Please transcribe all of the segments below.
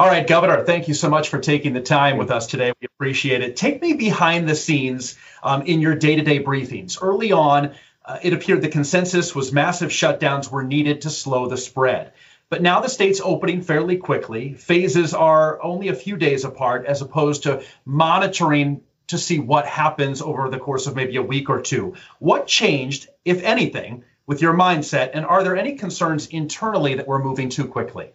All right, Governor, thank you so much for taking the time with us today. We appreciate it. Take me behind the scenes in your day-to-day briefings. Early on, it appeared the consensus was massive shutdowns were needed to slow the spread. But now the state's opening fairly quickly. Phases are only a few days apart as opposed to monitoring to see what happens over the course of maybe a week or two. What changed, if anything, with your mindset? And are there any concerns internally that we're moving too quickly?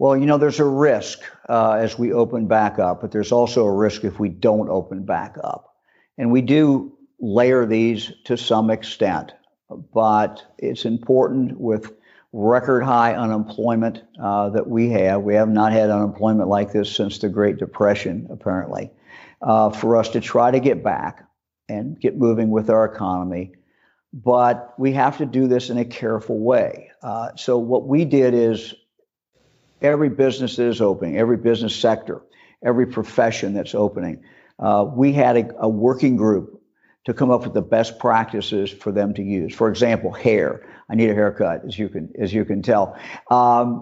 Well, you know, there's a risk as we open back up, but there's also a risk if we don't open back up. And we do layer these to some extent, but it's important with record high unemployment that we have. We have not had unemployment like this since the Great Depression, apparently, for us to try to get back and get moving with our economy. But we have to do this in a careful way. So what we did is, every business that is opening, every business sector, every profession that's opening, we had a working group to come up with the best practices for them to use. For example, hair. I need a haircut, as you can tell.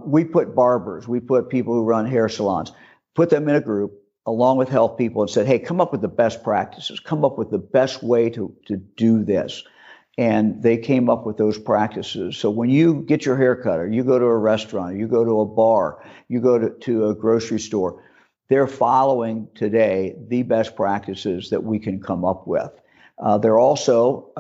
We put barbers, we put people who run hair salons, put them in a group along with health people and said, hey, come up with the best practices, come up with the best way to do this. And they came up with those practices. So when you get your haircut, or you go to a restaurant, or you go to a bar, you go to a grocery store, they're following today the best practices that we can come up with. They're also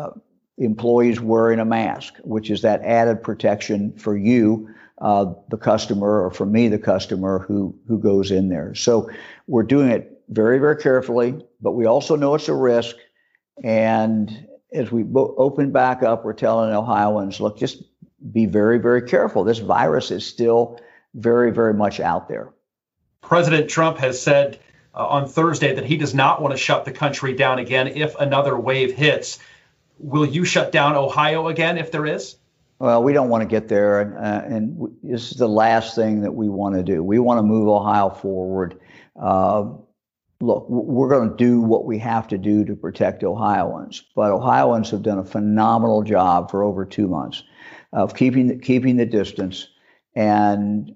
employees wearing a mask, which is that added protection for you, the customer, or for me, the customer who goes in there. So we're doing it very, very carefully, but we also know it's a risk. And as we open back up, we're telling Ohioans, look, just be very, very careful. This virus is still very, very much out there. President Trump has said on Thursday that he does not want to shut the country down again if another wave hits. Will you shut down Ohio again if there is? Well, we don't want to get there. And this is the last thing that we want to do. We want to move Ohio forward. Look, we're going to do what we have to do to protect Ohioans, but Ohioans have done a phenomenal job for over 2 months of keeping the distance and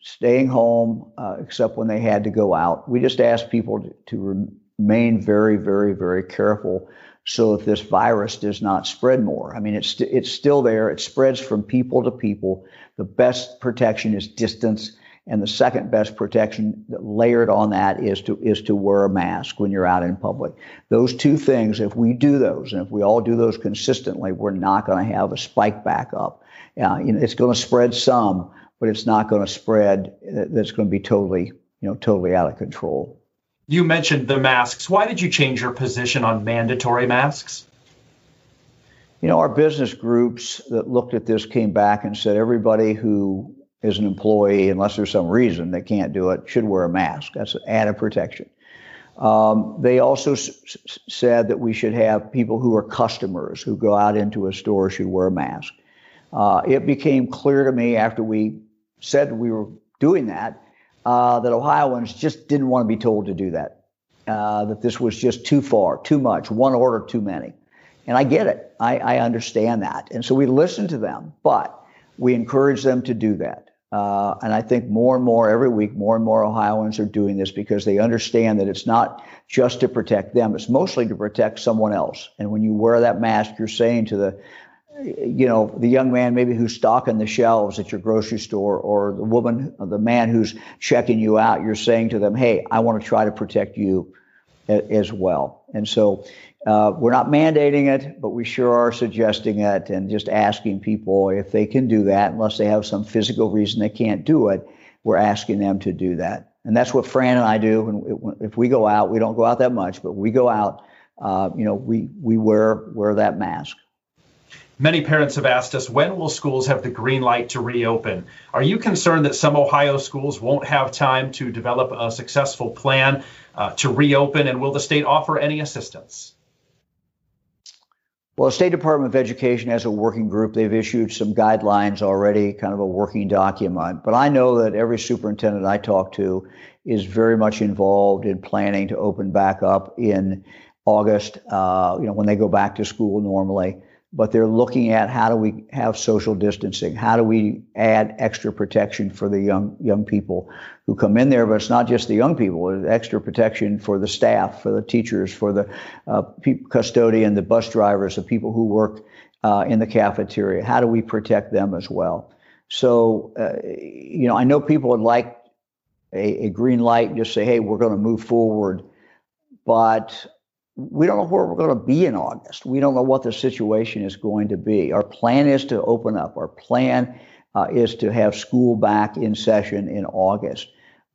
staying home, except when they had to go out. We just asked people to remain very, very, very careful so that this virus does not spread more. I mean, it's still there. It spreads from people to people. The best protection is distance. And the second best protection layered on that is to wear a mask when you're out in public. Those two things, if we do those, and if we all do those consistently, we're not going to have a spike back up. You know, it's going to spread some, but it's not going to spread. That's going to be totally out of control. You mentioned the masks. Why did you change your position on mandatory masks? You know, our business groups that looked at this came back and said, everybody who is an employee, unless there's some reason they can't do it, should wear a mask. That's an added protection. They also said that we should have people who are customers who go out into a store should wear a mask. It became clear to me after we said we were doing that, that Ohioans just didn't want to be told to do that, that this was just too far, too much, one order too many. And I get it. I understand that. And so we listened to them, but we encourage them to do that. And I think more and more every week, more and more Ohioans are doing this because they understand that it's not just to protect them. It's mostly to protect someone else. And when you wear that mask, you're saying to the young man maybe who's stocking the shelves at your grocery store, or the woman, or the man who's checking you out, you're saying to them, hey, I want to try to protect you as well. And so we're not mandating it, but we sure are suggesting it and just asking people if they can do that, unless they have some physical reason they can't do it. We're asking them to do that. And that's what Fran and I do. And if we go out, we don't go out that much, but we go out, we wear that mask. Many parents have asked us, when will schools have the green light to reopen? Are you concerned that some Ohio schools won't have time to develop a successful plan to reopen? And will the state offer any assistance? Well, the State Department of Education has a working group. They've issued some guidelines already, kind of a working document. But I know that every superintendent I talk to is very much involved in planning to open back up in August, when they go back to school normally. but they're looking at how do we have social distancing? How do we add extra protection for the young people who come in there? But it's not just the young people, it's extra protection for the staff, for the teachers, for the custodian, the bus drivers, the people who work in the cafeteria. How do we protect them as well? So, I know people would like a green light and just say, hey, we're going to move forward, but we don't know where we're going to be in August. We don't know what the situation is going to be. Our plan is to open up. Our plan is to have school back in session in August,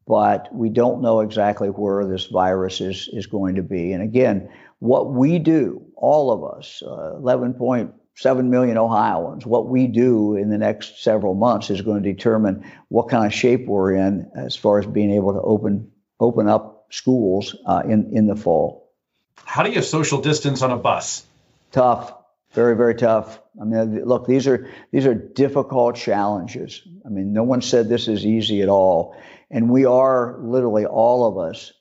but we don't know exactly where this virus is going to be. And again, what we do, all of us, 11.7 million Ohioans, what we do in the next several months is going to determine what kind of shape we're in as far as being able to open up schools in the fall. How do you social distance on a bus? Tough, very, very tough. I mean, look, these are difficult challenges. I mean, no one said this is easy at all. And we are literally all of us,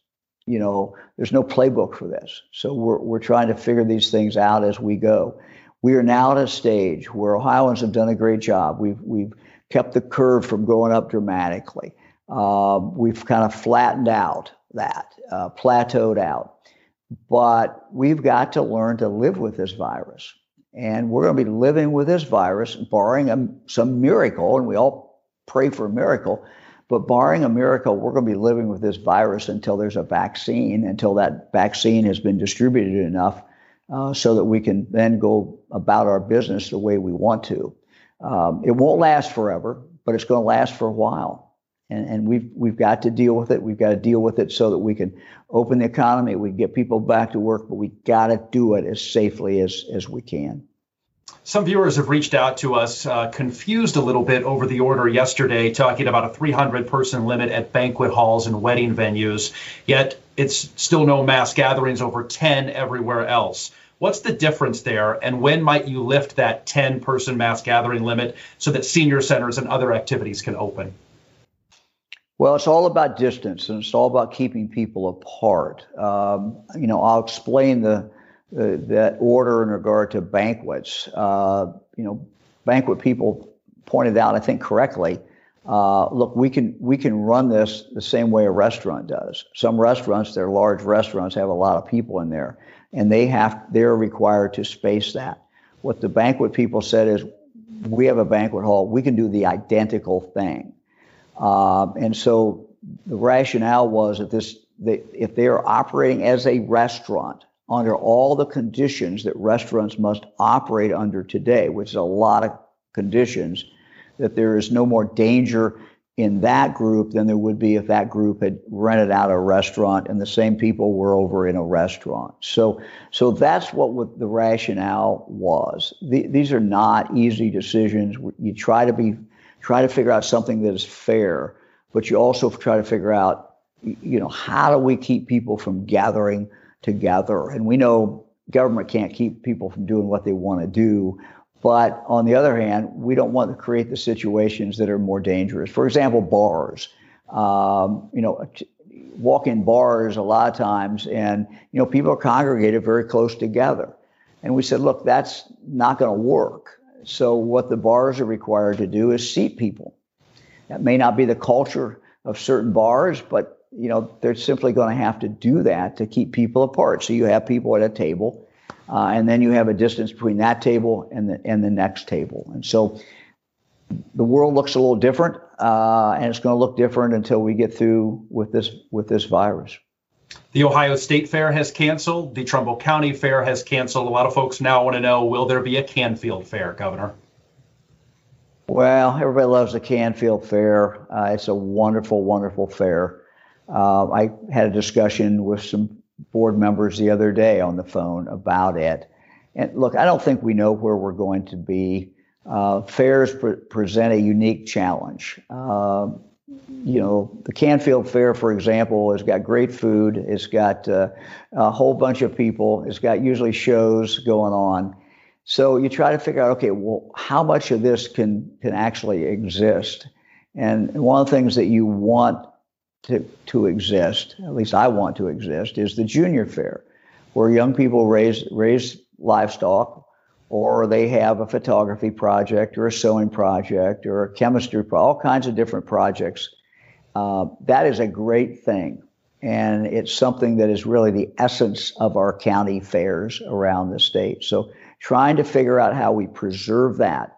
there's no playbook for this. So we're trying to figure these things out as we go. We are now at a stage where Ohioans have done a great job. We've kept the curve from going up dramatically. We've kind of flattened out that, plateaued out. But we've got to learn to live with this virus. And we're going to be living with this virus, barring some miracle, and we all pray for a miracle, but barring a miracle, we're going to be living with this virus until there's a vaccine, until that vaccine has been distributed enough so that we can then go about our business the way we want to. It won't last forever, but it's going to last for a while. And we've got to deal with it. We've got to deal with it so that we can open the economy. We can get people back to work, but we got to do it as safely as we can. Some viewers have reached out to us, confused a little bit over the order yesterday, talking about a 300-person limit at banquet halls and wedding venues, yet it's still no mass gatherings over 10 everywhere else. What's the difference there, and when might you lift that 10-person mass gathering limit so that senior centers and other activities can open? Well, it's all about distance, and it's all about keeping people apart. I'll explain that order in regard to banquets. Banquet people pointed out, I think correctly, look, we can run this the same way a restaurant does. Some restaurants, they're large restaurants, have a lot of people in there, and they're required to space that. What the banquet people said is, we have a banquet hall. We can do the identical thing. And so the rationale was that if they are operating as a restaurant under all the conditions that restaurants must operate under today, which is a lot of conditions, that there is no more danger in that group than there would be if that group had rented out a restaurant and the same people were over in a restaurant. So that's what the rationale was. These are not easy decisions. You try to figure out something that is fair, but you also try to figure out, how do we keep people from gathering together? And we know government can't keep people from doing what they want to do. But on the other hand, we don't want to create the situations that are more dangerous. For example, bars, walk-in bars a lot of times, and, people are congregated very close together. And we said, look, that's not going to work. So what the bars are required to do is seat people. That may not be the culture of certain bars, but they're simply going to have to do that to keep people apart. So you have people at a table, and then you have a distance between that table and the next table. And so the world looks a little different, and it's going to look different until we get through with this virus. The Ohio State Fair has canceled. The Trumbull County Fair has canceled. A lot of folks now want to know, will there be a Canfield Fair, Governor? Well, everybody loves the Canfield Fair. It's a wonderful, wonderful fair. I had a discussion with some board members the other day on the phone about it. And look, I don't think we know where we're going to be. Fairs present a unique challenge. The Canfield Fair, for example, has got great food. It's got a whole bunch of people. It's got usually shows going on. So you try to figure out, okay, well, how much of this can actually exist? And one of the things that you want to exist, at least I want to exist, is the junior fair, where young people raise livestock, or they have a photography project or a sewing project or a chemistry project, all kinds of different projects. That is a great thing. And it's something that is really the essence of our county fairs around the state. So trying to figure out how we preserve that.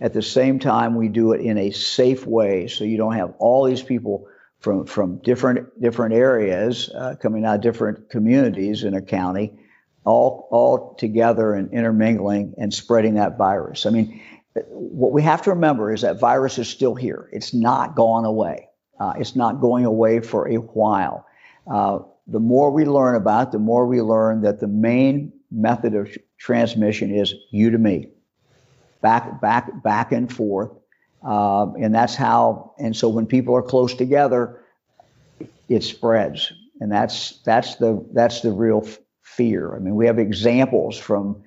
At the same time, we do it in a safe way so you don't have all these people from different areas coming out of different communities in a county all together and intermingling and spreading that virus. I mean, what we have to remember is that virus is still here. It's not gone away. It's not going away for a while. The more we learn about it, the more we learn that the main method of transmission is you to me, back and forth. And that's how, and so when people are close together, it spreads. And that's the real fear. I mean, we have examples from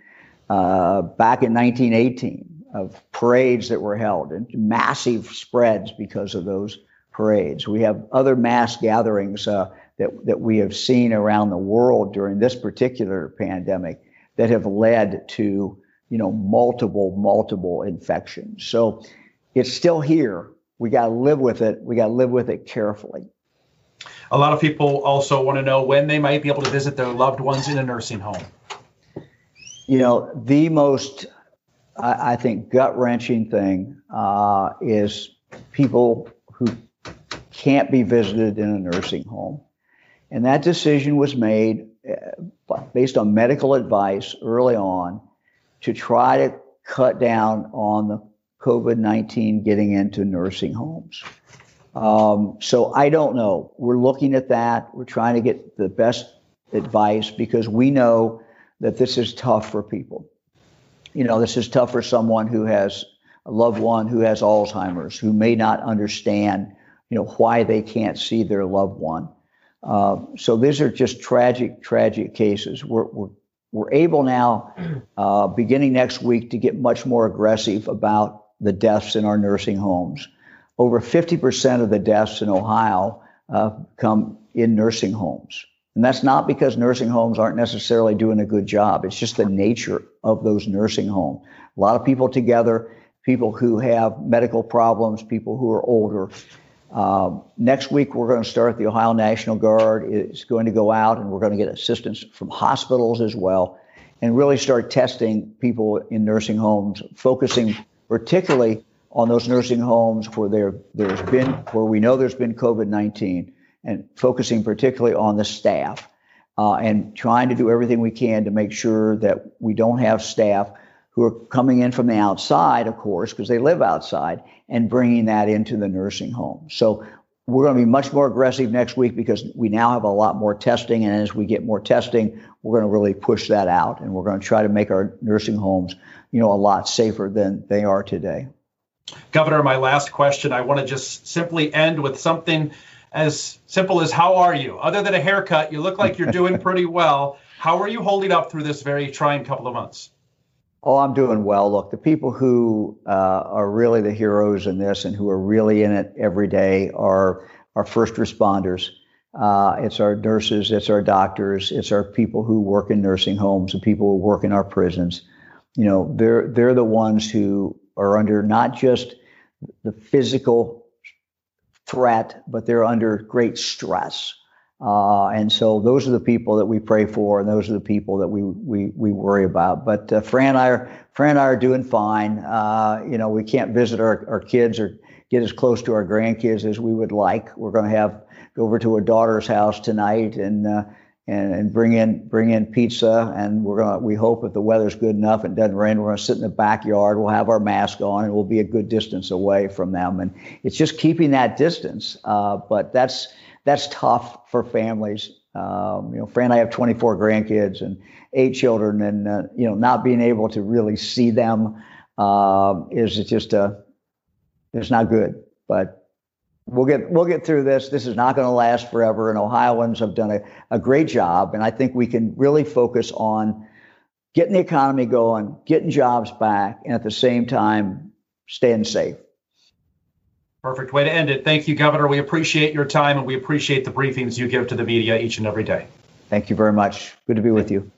back in 1918 of parades that were held and massive spreads because of those parades. We have other mass gatherings that we have seen around the world during this particular pandemic that have led to, you know, multiple infections. So it's still here. We got to live with it. We got to live with it carefully. A lot of people also want to know when they might be able to visit their loved ones in a nursing home. You know, the most, I think, gut-wrenching thing is people who can't be visited in a nursing home. And that decision was made based on medical advice early on to try to cut down on the COVID-19 getting into nursing homes. So I don't know. We're looking at that. We're trying to get the best advice because we know that this is tough for people. You know, this is tough for someone who has a loved one who has Alzheimer's, who may not understand, you know, why they can't see their loved one. So these are just tragic cases. We're able now, beginning next week, to get much more aggressive about the deaths in our nursing homes. Over 50% of the deaths in Ohio come in nursing homes. And that's not because nursing homes aren't necessarily doing a good job. It's just the nature of those nursing homes. A lot of people together, people who have medical problems, people who are older. Next week, we're going to start the Ohio National Guard. It's going to go out and we're going to get assistance from hospitals as well and really start testing people in nursing homes, focusing particularly on those nursing homes where where we know there's been COVID-19 and focusing particularly on the staff and trying to do everything we can to make sure that we don't have staff who are coming in from the outside, of course, because they live outside, and bringing that into the nursing home. So we're going to be much more aggressive next week because we now have a lot more testing. And as we get more testing, we're going to really push that out. And we're going to try to make our nursing homes, you know, a lot safer than they are today. Governor, my last question, I want to just simply end with something as simple as how are you? Other than a haircut, you look like you're doing pretty well. How are you holding up through this very trying couple of months? Oh, I'm doing well. Look, the people who are really the heroes in this and who are really in it every day are our first responders. It's our nurses, it's our doctors, it's our people who work in nursing homes, the people who work in our prisons. You know, they're the ones who are under not just the physical threat, but they're under great stress. And so those are the people that we pray for, and those are the people that we worry about. But Fran and I are doing fine. You know, we can't visit our kids or get as close to our grandkids as we would like. We're going to go over to a daughter's house tonight and bring in pizza. And we hope if the weather's good enough and doesn't rain, we're going to sit in the backyard. We'll have our mask on, and we'll be a good distance away from them. And it's just keeping that distance. But that's tough for families. You know, Fran and I have 24 grandkids and 8 children, and you know, not being able to really see them it's not good. But we'll get through this. This is not going to last forever. And Ohioans have done a great job, and I think we can really focus on getting the economy going, getting jobs back, and at the same time staying safe. Perfect way to end it. Thank you, Governor. We appreciate your time, and we appreciate the briefings you give to the media each and every day. Thank you very much. Good to be with you.